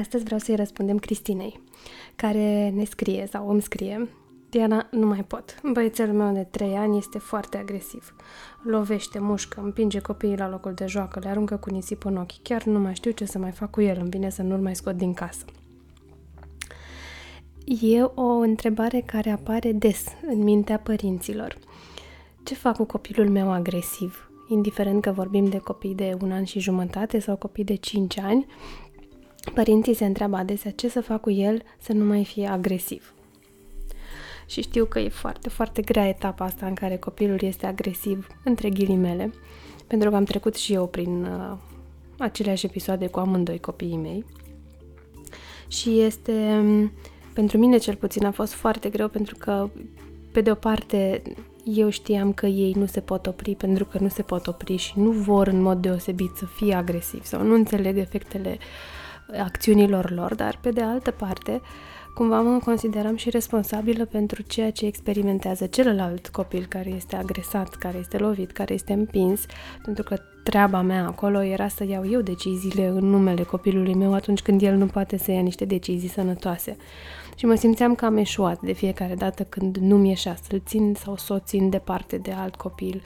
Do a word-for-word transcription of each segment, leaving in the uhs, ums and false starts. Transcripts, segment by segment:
Astăzi vreau să-i răspundem Cristinei, care ne scrie sau îmi scrie: Diana, nu mai pot. Băiețelul meu de trei ani este foarte agresiv. Lovește, mușcă, împinge copiii la locul de joacă, le aruncă cu nisip în ochi. Chiar nu mai știu ce să mai fac cu el, îmi vine să nu-l mai scot din casă. E o întrebare care apare des în mintea părinților. Ce fac cu copilul meu agresiv? Indiferent că vorbim de copii de un an și jumătate sau copii de cinci ani, părinții se întreabă adesea ce să fac cu el să nu mai fie agresiv. Și știu că e foarte, foarte grea etapa asta în care copilul este agresiv, între ghilimele, pentru că am trecut și eu prin uh, aceleași episoade cu amândoi copiii mei. Și este, pentru mine cel puțin, a fost foarte greu pentru că, pe de o parte, eu știam că ei nu se pot opri pentru că nu se pot opri și nu vor în mod deosebit să fie agresivi sau nu înțeleg efectele acțiunilor lor, dar, pe de altă parte, cumva mă consideram și responsabilă pentru ceea ce experimentează celălalt copil care este agresat, care este lovit, care este împins, pentru că treaba mea acolo era să iau eu deciziile în numele copilului meu atunci când el nu poate să ia niște decizii sănătoase. Și mă simțeam că am eșuat de fiecare dată când nu-mi ieșea să-l țin sau să o țin departe de alt copil,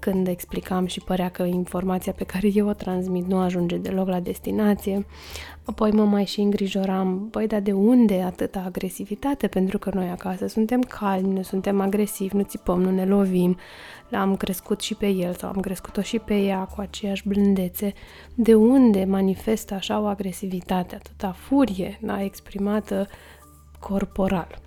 când explicam și părea că informația pe care eu o transmit nu ajunge deloc la destinație. Apoi mă mai și îngrijoram, băi, dar de unde atâta agresivitate? Pentru că noi acasă suntem calmi, nu suntem agresivi, nu țipăm, nu ne lovim, l-am crescut și pe el sau am crescut-o și pe ea cu aceeași blândețe. De unde manifestă așa o agresivitate, atâta furie, da, exprimată corporal?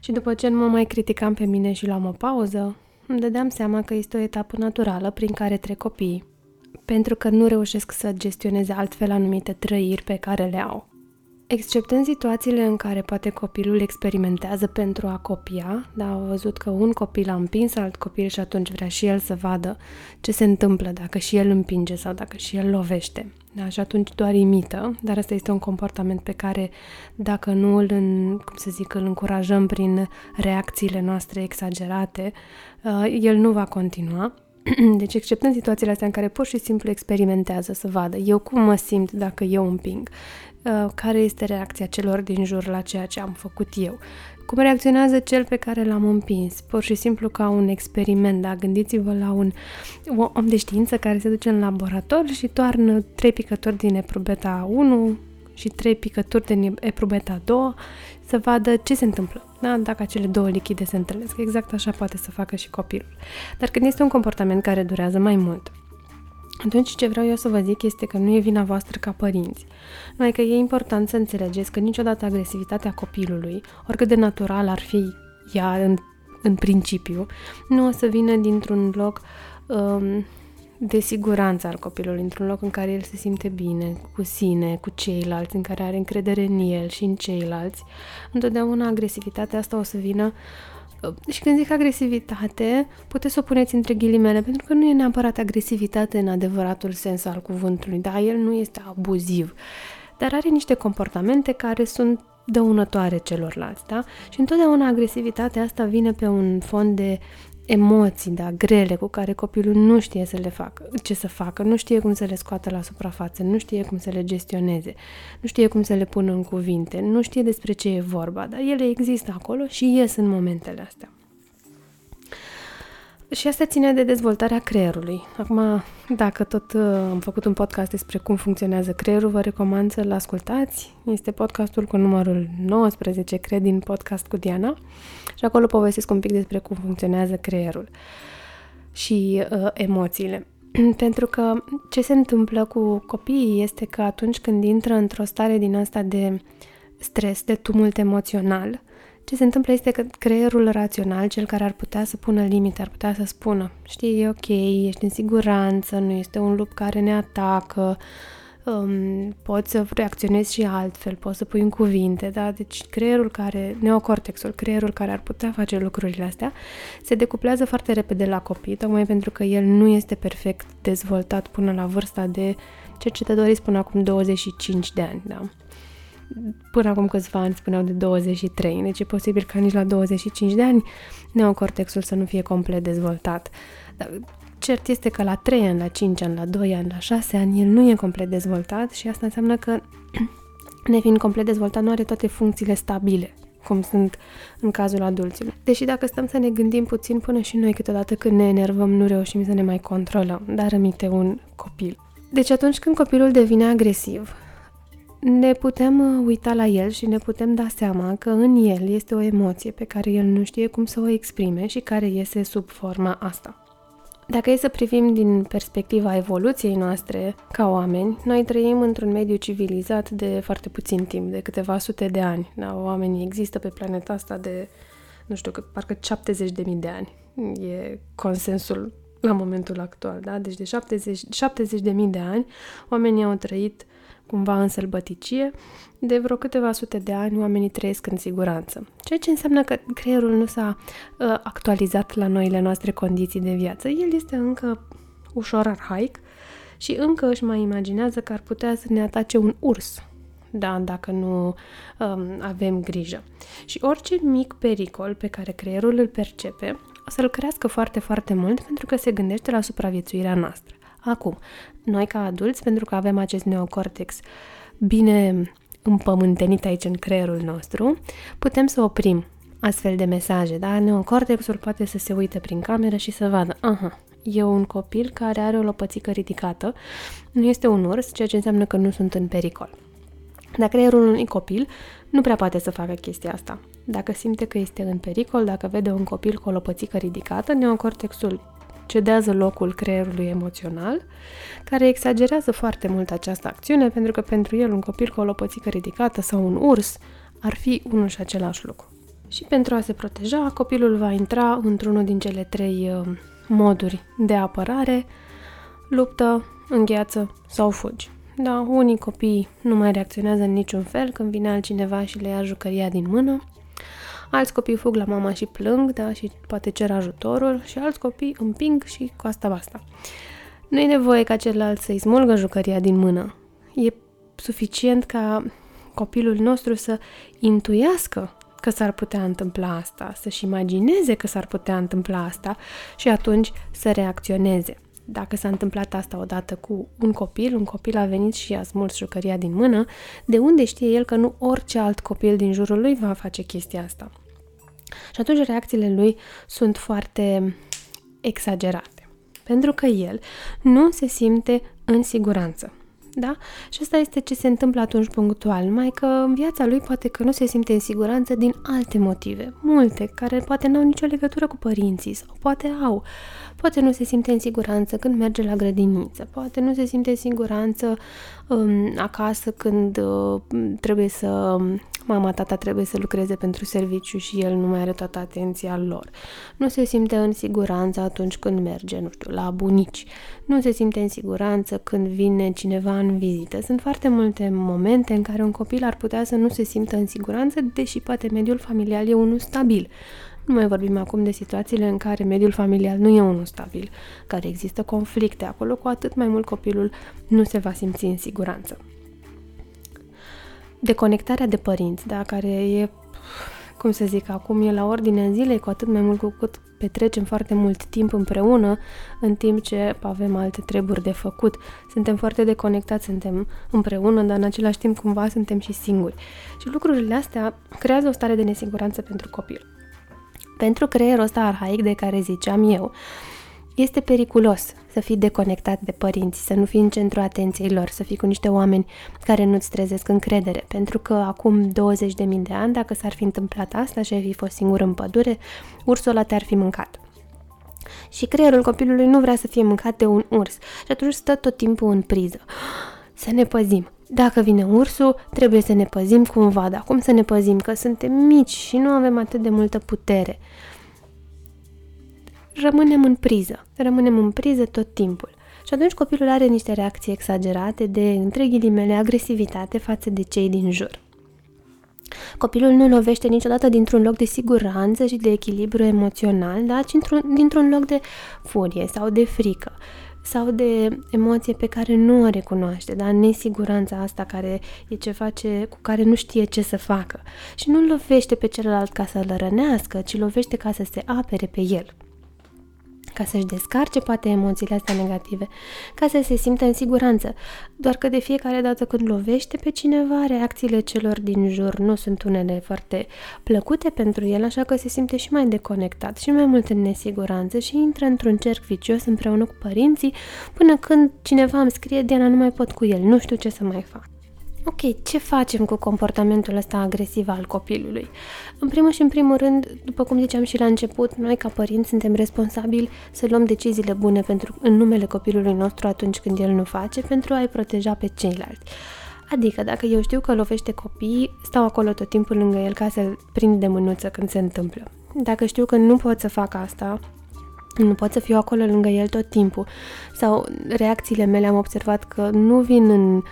Și după ce nu mă mai criticam pe mine și luam o pauză, îmi dădeam seama că este o etapă naturală prin care trec copiii, pentru că nu reușesc să gestioneze altfel anumite trăiri pe care le au. Exceptând situațiile în care poate copilul experimentează pentru a copia, dar au văzut că un copil a împins alt copil și atunci vrea și el să vadă ce se întâmplă dacă și el împinge sau dacă și el lovește. Da, și atunci doar imită, dar asta este un comportament pe care, dacă nu îl, cum să zic, îl încurajăm prin reacțiile noastre exagerate, el nu va continua. Deci, exceptând situațiile astea în care pur și simplu experimentează să vadă eu cum mă simt dacă eu împing, care este reacția celor din jur la ceea ce am făcut eu, cum reacționează cel pe care l-am împins, pur și simplu ca un experiment, da? Gândiți-vă la un om de știință care se duce în laborator și toarnă trei picături din eprubeta unu și trei picături din eprubeta doi să vadă ce se întâmplă, da? Dacă acele două lichide se întâlnesc. Exact așa poate să facă și copilul. Dar când este un comportament care durează mai mult, atunci ce vreau eu să vă zic este că nu e vina voastră ca părinți. Numai că e important să înțelegeți că niciodată agresivitatea copilului, oricât de natural ar fi ea în, în principiu, nu o să vină dintr-un loc um, de siguranță al copilului, într-un loc în care el se simte bine cu sine, cu ceilalți, în care are încredere în el și în ceilalți. Întotdeauna agresivitatea asta o să vină. Și când zic agresivitate, puteți să o puneți între ghilimele, pentru că nu e neapărat agresivitate în adevăratul sens al cuvântului, dar el nu este abuziv, dar are niște comportamente care sunt dăunătoare celorlalți, da? Și întotdeauna agresivitatea asta vine pe un fond de emoții, da, grele, cu care copilul nu știe să le facă, ce să facă, nu știe cum să le scoată la suprafață, nu știe cum să le gestioneze, nu știe cum să le pună în cuvinte, nu știe despre ce e vorba, dar ele există acolo și ies în momentele astea. Și asta ține de dezvoltarea creierului. Acum, dacă tot am făcut un podcast despre cum funcționează creierul, vă recomand să-l ascultați. Este podcastul cu numărul nouăsprezece, cred, din Podcast cu Diana. Și acolo povestesc un pic despre cum funcționează creierul și uh, emoțiile. Pentru că ce se întâmplă cu copiii este că atunci când intră într-o stare din asta de stres, de tumult emoțional, ce se întâmplă este că creierul rațional, cel care ar putea să pună limite, ar putea să spună: știi, e ok, ești în siguranță, nu este un lup care ne atacă, um, poți să reacționezi și altfel, poți să pui în cuvinte, da? Deci creierul care, neocortexul, creierul care ar putea face lucrurile astea, se decuplează foarte repede la copii, tocmai pentru că el nu este perfect dezvoltat până la vârsta de, cercetătorii spun acum, douăzeci și cinci de ani, da? Până acum câțiva ani spuneau de douăzeci și trei, deci e posibil ca nici la douăzeci și cinci de ani neocortexul să nu fie complet dezvoltat. Dar ce cert este că la trei ani, la cinci ani, la doi ani, la șase ani, el nu e complet dezvoltat și asta înseamnă că, nefiind complet dezvoltat, nu are toate funcțiile stabile, cum sunt în cazul adulților. Deși dacă stăm să ne gândim puțin, până și noi câteodată când ne enervăm, nu reușim să ne mai controlăm, dar rămite un copil. Deci atunci când copilul devine agresiv, ne putem uita la el și ne putem da seama că în el este o emoție pe care el nu știe cum să o exprime și care iese sub forma asta. Dacă e să privim din perspectiva evoluției noastre ca oameni, noi trăim într-un mediu civilizat de foarte puțin timp, de câteva sute de ani. Da, oamenii există pe planeta asta de, nu știu, parcă șaptezeci de mii de ani. E consensul la momentul actual, da? Deci de șaptezeci de mii de ani oamenii au trăit cumva în sălbăticie, de vreo câteva sute de ani oamenii trăiesc în siguranță. Ceea ce înseamnă că creierul nu s-a uh, actualizat la noile noastre condiții de viață. El este încă ușor arhaic și încă își mai imaginează că ar putea să ne atace un urs, da, dacă nu um, avem grijă. Și orice mic pericol pe care creierul îl percepe, o să-l crească foarte, foarte mult pentru că se gândește la supraviețuirea noastră. Acum, noi ca adulți, pentru că avem acest neocortex bine împământenit aici în creierul nostru, putem să oprim astfel de mesaje, dar neocortexul poate să se uite prin cameră și să vadă, aha, e un copil care are o lopățică ridicată, nu este un urs, ceea ce înseamnă că nu sunt în pericol. Dar creierul unui copil nu prea poate să facă chestia asta. Dacă simte că este în pericol, dacă vede un copil cu o lopățică ridicată, neocortexul cedează locul creierului emoțional, care exagerează foarte mult această acțiune, pentru că pentru el un copil cu o lopățică ridicată sau un urs ar fi unul și același lucru. Și pentru a se proteja, copilul va intra într-unul din cele trei moduri de apărare: luptă, îngheață sau fugi. Da, unii copii nu mai reacționează în niciun fel când vine altcineva și le ia jucăria din mână. Alți copii fug la mama și plâng, da, și poate cer ajutorul, și alți copii împing și cu asta basta. Nu e nevoie ca celălalt să-i smulgă jucăria din mână. E suficient ca copilul nostru să intuiască că s-ar putea întâmpla asta, să-și imagineze că s-ar putea întâmpla asta și atunci să reacționeze. Dacă s-a întâmplat asta odată cu un copil, un copil a venit și a smuls jucăria din mână, de unde știe el că nu orice alt copil din jurul lui va face chestia asta? Și atunci reacțiile lui sunt foarte exagerate, pentru că el nu se simte în siguranță. Da? Și asta este ce se întâmplă atunci punctual, numai că în viața lui poate că nu se simte în siguranță din alte motive, multe, care poate n-au nicio legătură cu părinții sau poate au. Poate nu se simte în siguranță când merge la grădiniță, poate nu se simte în siguranță um, acasă când uh, trebuie să... mama, tata trebuie să lucreze pentru serviciu și el nu mai are toată atenția lor. Nu se simte în siguranță atunci când merge, nu știu, la bunici. Nu se simte în siguranță când vine cineva în vizită. Sunt foarte multe momente în care un copil ar putea să nu se simtă în siguranță, deși poate mediul familial e unul stabil. Nu mai vorbim acum de situațiile în care mediul familial nu e unul stabil, care există conflicte acolo, cu atât mai mult copilul nu se va simți în siguranță. Deconectarea de părinți, da, care e, cum să zic, acum e la ordinea zilei, cu atât mai mult cu cât petrecem foarte mult timp împreună, în timp ce avem alte treburi de făcut. Suntem foarte deconectați, suntem împreună, dar în același timp cumva suntem și singuri. Și lucrurile astea creează o stare de nesiguranță pentru copil. Pentru creierul ăsta arhaic de care ziceam eu, este periculos să fii deconectat de părinți, să nu fii în centrul atenției lor, să fii cu niște oameni care nu-ți trezesc încredere, pentru că acum douăzeci de mii de ani, dacă s-ar fi întâmplat asta și ai fi fost singur în pădure, ursul ăla te-ar fi mâncat. Și creierul copilului nu vrea să fie mâncat de un urs și atunci stă tot timpul în priză. Să ne păzim. Dacă vine ursul, trebuie să ne păzim cumva, dar cum să ne păzim? Că suntem mici și nu avem atât de multă putere. Rămânem în priză, rămânem în priză tot timpul. Și atunci copilul are niște reacții exagerate de, între ghilimele, agresivitate față de cei din jur. Copilul nu lovește niciodată dintr-un loc de siguranță și de echilibru emoțional, da? Ci dintr-un, dintr-un loc de furie sau de frică sau de emoție pe care nu o recunoaște, dar nesiguranța asta care e ceva ce, cu care nu știe ce să facă. Și nu lovește pe celălalt ca să-l rănească, ci lovește ca să se apere pe el. ca să-și descarce poate emoțiile astea negative, ca să se simtă în siguranță. Doar că de fiecare dată când lovește pe cineva, reacțiile celor din jur nu sunt unele foarte plăcute pentru el, așa că se simte și mai deconectat și mai mult în nesiguranță și intră într-un cerc vicios împreună cu părinții, până când cineva îmi scrie: Diana, nu mai pot cu el, nu știu ce să mai fac. Ok, ce facem cu comportamentul ăsta agresiv al copilului? În primul și în primul rând, după cum ziceam și la început, noi ca părinți suntem responsabili să luăm deciziile bune pentru, în numele copilului nostru atunci când el nu face, pentru a-i proteja pe ceilalți. Adică, dacă eu știu că lovește copiii, stau acolo tot timpul lângă el ca să-l prind de mânuță când se întâmplă. Dacă știu că nu pot să fac asta, nu pot să fiu acolo lângă el tot timpul, sau reacțiile mele am observat că nu vin în...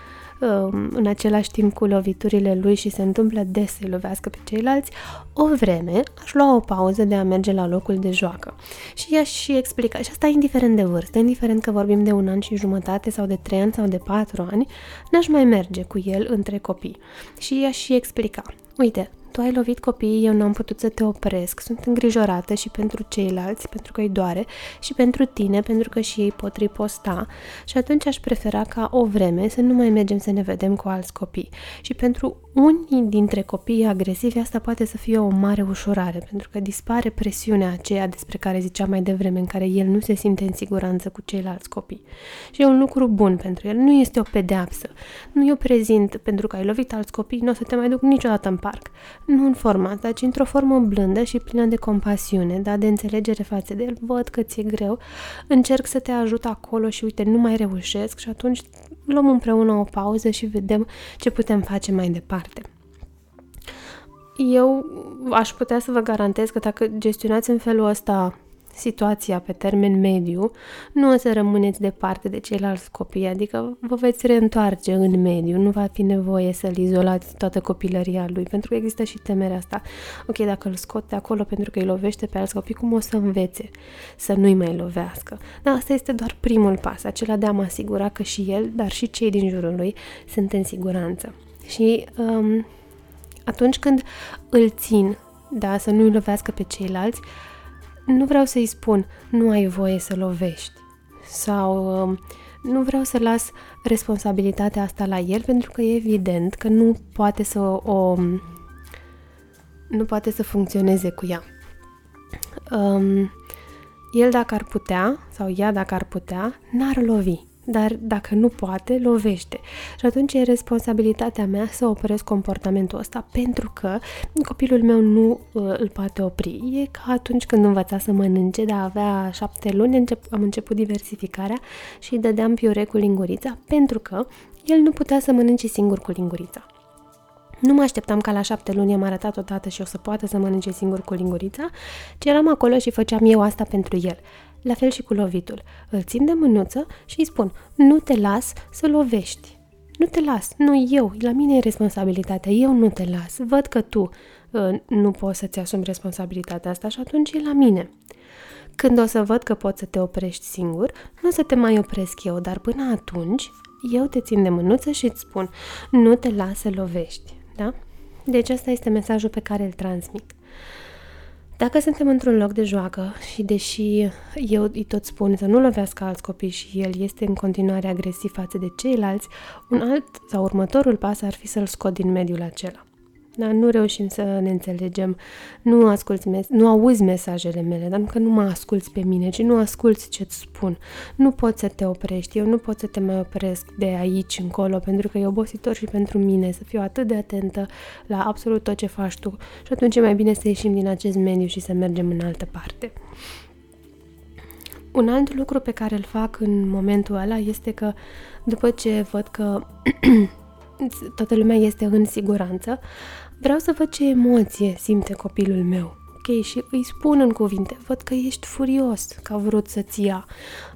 în același timp cu loviturile lui și se întâmplă des să-i lovească pe ceilalți, o vreme aș lua o pauză de a merge la locul de joacă. Și i-aș și explica, și asta indiferent de vârstă, indiferent că vorbim de un an și jumătate sau de trei ani sau de patru ani, n-aș mai merge cu el între copii. Și i-aș și explica: uite, tu ai lovit copiii, eu n-am putut să te opresc, sunt îngrijorată și pentru ceilalți, pentru că îi doare, și pentru tine, pentru că și ei pot riposta, și atunci aș prefera ca o vreme să nu mai mergem să ne vedem cu alți copii. Și pentru unii dintre copiii agresivi asta poate să fie o mare ușurare, pentru că dispare presiunea aceea despre care ziceam mai devreme, în care el nu se simte în siguranță cu ceilalți copii. Și e un lucru bun pentru el, nu este o pedeapsă. Nu eu prezint: pentru că ai lovit alți copii, nu o să te mai duc niciodată în parc. Nu în forma asta, ci într-o formă blândă și plină de compasiune, dar de înțelegere față de el. Văd că ți-e greu, încerc să te ajut acolo și uite, nu mai reușesc, și atunci luăm împreună o pauză și vedem ce putem face mai departe. Eu aș putea să vă garantez că dacă gestionați în felul ăsta situația pe termen mediu, nu o să rămâneți departe de ceilalți copii, adică vă veți reîntoarce în mediu, nu va fi nevoie să-l izolați toată copilăria lui, pentru că există și temerea asta. Ok, dacă îl scot de acolo pentru că îi lovește pe alți copii, cum o să învețe să nu-i mai lovească? Dar asta este doar primul pas, acela de a mă asigura că și el, dar și cei din jurul lui sunt în siguranță. Și um, atunci când îl țin, da, să nu-i lovească pe ceilalți, nu vreau să-i spun: nu ai voie să lovești, sau uh, nu vreau să las responsabilitatea asta la el, pentru că e evident că nu poate să o nu poate să funcționeze cu ea. Um, el dacă ar putea, sau ea dacă ar putea, n-ar lovi. Dar dacă nu poate, lovește. Și atunci e responsabilitatea mea să opresc comportamentul ăsta, pentru că copilul meu nu uh, îl poate opri. E ca atunci când învăța să mănânce, dar avea șapte luni, încep, am început diversificarea și îi dădeam piure cu lingurița, pentru că el nu putea să mănânce singur cu lingurița. Nu mă așteptam ca la șapte luni, am arătat odată și o să poată să mănânce singur cu lingurița, ci eram acolo și făceam eu asta pentru el. La fel și cu lovitul. Îl țin de mânuță și îi spun: nu te las să lovești. Nu te las, nu eu, la mine e responsabilitatea, eu nu te las. Văd că tu uh, nu poți să-ți asumi responsabilitatea asta și atunci e la mine. Când o să văd că poți să te oprești singur, nu o să te mai opresc eu, dar până atunci eu te țin de mânuță și îți spun: nu te las să lovești. Da? Deci asta este mesajul pe care îl transmit. Dacă suntem într-un loc de joacă și deși eu îi tot spun să nu lovească alți copii și el este în continuare agresiv față de ceilalți, un alt sau următorul pas ar fi să-l scot din mediul acela. Dar nu reușim să ne înțelegem, nu asculți mes- nu auzi mesajele mele, dar că nu mă asculți pe mine, ci nu asculți ce-ți spun. Nu pot să te oprești, eu nu pot să te mai opresc de aici încolo, pentru că e obositor și pentru mine să fiu atât de atentă la absolut tot ce faci tu. Și atunci e mai bine să ieșim din acest mediu și să mergem în altă parte. Un alt lucru pe care îl fac în momentul ăla este că după ce văd că toată lumea este în siguranță, vreau să văd ce emoție simte copilul meu. Ok, și îi spun în cuvinte: văd că ești furios, că a vrut să-ți ia,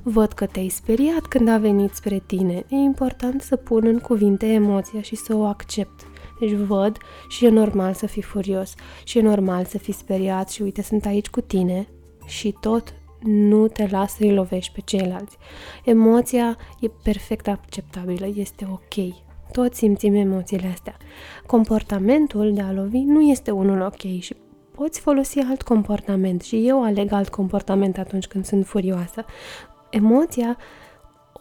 văd că te-ai speriat când a venit spre tine. E important să pun în cuvinte emoția și să o accept. Deci văd și e normal să fii furios și e normal să fii speriat și uite, sunt aici cu tine și tot nu te las să-i lovești pe ceilalți. Emoția e perfect acceptabilă, este ok. Toți simțim emoțiile astea. Comportamentul de a lovi nu este unul ok și poți folosi alt comportament și eu aleg alt comportament atunci când sunt furioasă. Emoția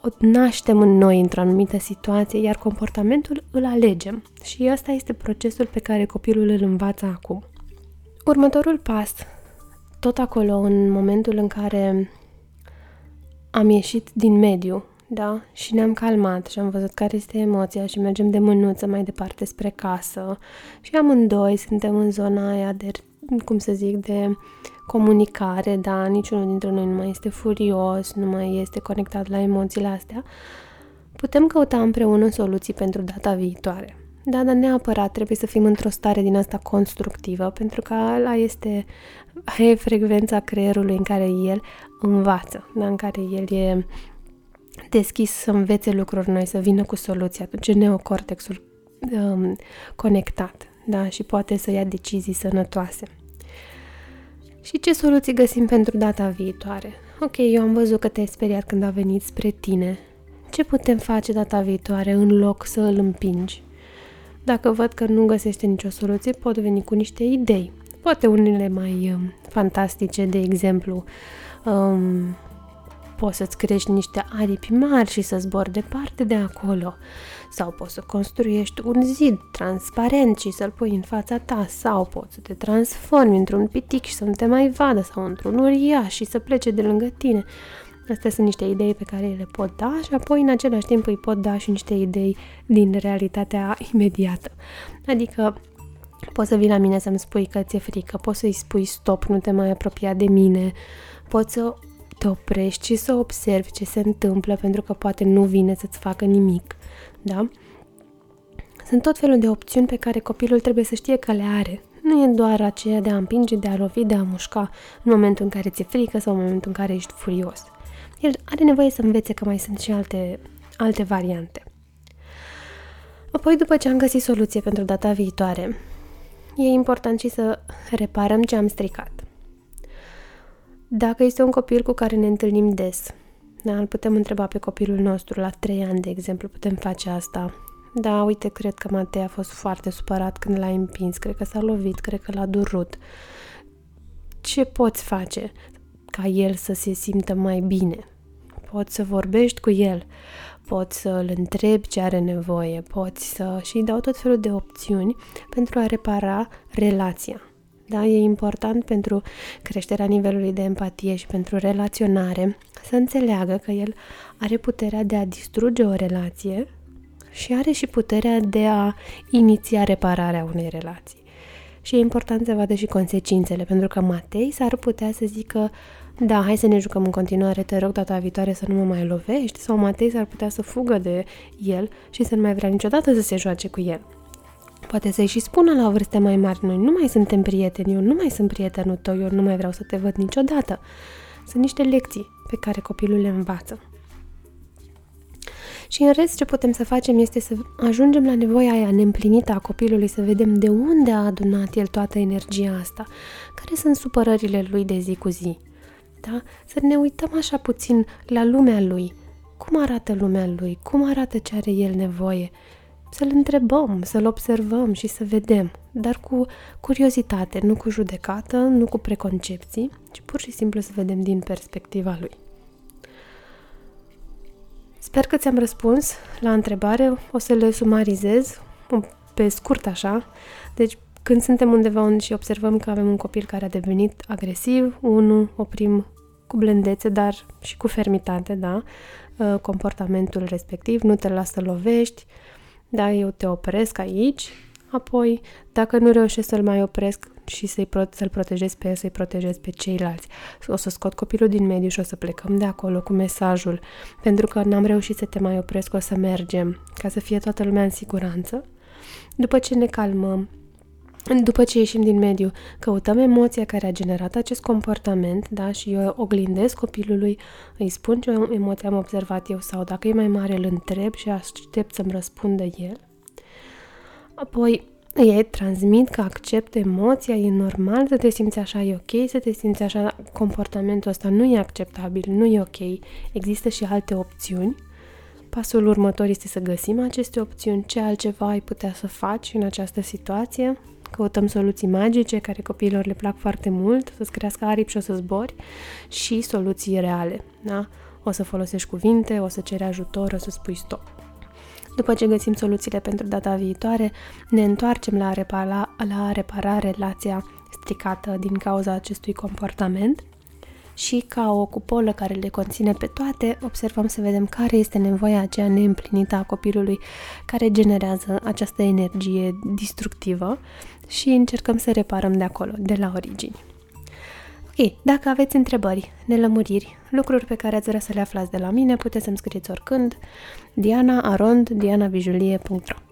o naștem în noi într-o anumită situație, iar comportamentul îl alegem. Și ăsta este procesul pe care copilul îl învață acum. Următorul pas, tot acolo, în momentul în care am ieșit din mediu, da, și ne-am calmat și am văzut care este emoția și mergem de mânuță mai departe spre casă și amândoi suntem în zona aia de, cum să zic, de comunicare, da, niciunul dintre noi nu mai este furios, nu mai este conectat la emoțiile astea, putem căuta împreună soluții pentru data viitoare. Da, dar neapărat trebuie să fim într-o stare din asta constructivă, pentru că ala este, aia e frecvența creierului în care el învață, da, în care el e deschis să învețe lucruri noi, să vină cu soluții, atunci e neocortexul um, conectat, da, și poate să ia decizii sănătoase. Și ce soluții găsim pentru data viitoare? Ok, eu am văzut că te-ai speriat când a venit spre tine. Ce putem face data viitoare în loc să îl împingi? Dacă văd că nu găsește nicio soluție, pot veni cu niște idei. Poate unele mai um, fantastice, de exemplu, um, poți să-ți crești niște aripi mari și să zbori departe de acolo. Sau poți să construiești un zid transparent și să-l pui în fața ta. Sau poți să te transformi într-un pitic și să nu te mai vadă, sau într-un uriaș și să plece de lângă tine. Astea sunt niște idei pe care le pot da și apoi în același timp îi pot da și niște idei din realitatea imediată. Adică poți să vii la mine să-mi spui că ți-e frică, poți să-i spui stop, nu te mai apropia de mine, poți să te oprești și să observi ce se întâmplă, pentru că poate nu vine să-ți facă nimic, da? Sunt tot felul de opțiuni pe care copilul trebuie să știe că le are. Nu e doar aceea de a împinge, de a lovi, de a mușca în momentul în care ți-e frică sau în momentul în care ești furios. El are nevoie să învețe că mai sunt și alte, alte variante. Apoi, după ce am găsit soluție pentru data viitoare, e important și să reparăm ce am stricat. Dacă este un copil cu care ne întâlnim des, da, îl putem întreba pe copilul nostru, la trei ani, de exemplu, putem face asta. Da, uite, cred că Matei a fost foarte supărat când l-ai împins, cred că s-a lovit, cred că l-a durut. Ce poți face ca el să se simtă mai bine? Poți să vorbești cu el, poți să îl întrebi ce are nevoie, poți să... și îi dau tot felul de opțiuni pentru a repara relația. Da, e important pentru creșterea nivelului de empatie și pentru relaționare să înțeleagă că el are puterea de a distruge o relație și are și puterea de a iniția repararea unei relații. Și e important să vadă și consecințele, pentru că Matei s-ar putea să zică da, hai să ne jucăm în continuare, te rog data viitoare să nu mă mai lovești, sau Matei s-ar putea să fugă de el și să nu mai vrea niciodată să se joace cu el. Poate să-i și spună la vârste mai mari, noi nu mai suntem prieteni, eu nu mai sunt prietenul tău, eu nu mai vreau să te văd niciodată. Sunt niște lecții pe care copilul le învață. Și în rest, ce putem să facem este să ajungem la nevoia aia neîmplinită a copilului, să vedem de unde a adunat el toată energia asta, care sunt supărările lui de zi cu zi. Da? Să ne uităm așa puțin la lumea lui, cum arată lumea lui, cum arată ce are el nevoie, să-l întrebăm, să-l observăm și să vedem, dar cu curiozitate, nu cu judecată, nu cu preconcepții, ci pur și simplu să vedem din perspectiva lui. Sper că ți-am răspuns la întrebare, o să le sumarizez pe scurt așa. Deci când suntem undeva și observăm că avem un copil care a devenit agresiv, unu, oprim cu blândețe, dar și cu fermitate, da, comportamentul respectiv, nu te las să lovești, da, eu te opresc aici, apoi dacă nu reușesc să-l mai opresc și să-i pro- să-l protejez pe el, să-i protejez pe ceilalți. O să scot copilul din mediu și o să plecăm de acolo cu mesajul, pentru că n-am reușit să te mai opresc, o să mergem, ca să fie toată lumea în siguranță. După ce ne calmăm, după ce ieșim din mediu, căutăm emoția care a generat acest comportament, da, și eu oglindesc copilului, îi spun ce emoție am observat eu sau dacă e mai mare îl întreb și aștept să-mi răspundă el. Apoi ei transmit că accept emoția, e normal să te simți așa, e ok să te simți așa, comportamentul ăsta nu e acceptabil, nu e ok, există și alte opțiuni. Pasul următor este să găsim aceste opțiuni, ce altceva ai putea să faci în această situație, Căutăm soluții magice, care copiilor le plac foarte mult, să-ți crească aripi și o să zbori, și soluții reale. Da? O să folosești cuvinte, o să ceri ajutor, o să spui stop. După ce găsim soluțiile pentru data viitoare, ne întoarcem la a repara, la a repara relația stricată din cauza acestui comportament și, ca o cupolă care le conține pe toate, observăm să vedem care este nevoia aceea neîmplinită a copilului care generează această energie destructivă și încercăm să reparăm de acolo, de la origini. Ok, dacă aveți întrebări, nelămuriri, lucruri pe care ați vrea să le aflați de la mine, puteți să-mi scrieți oricând. diana arond diana vijulie punct ro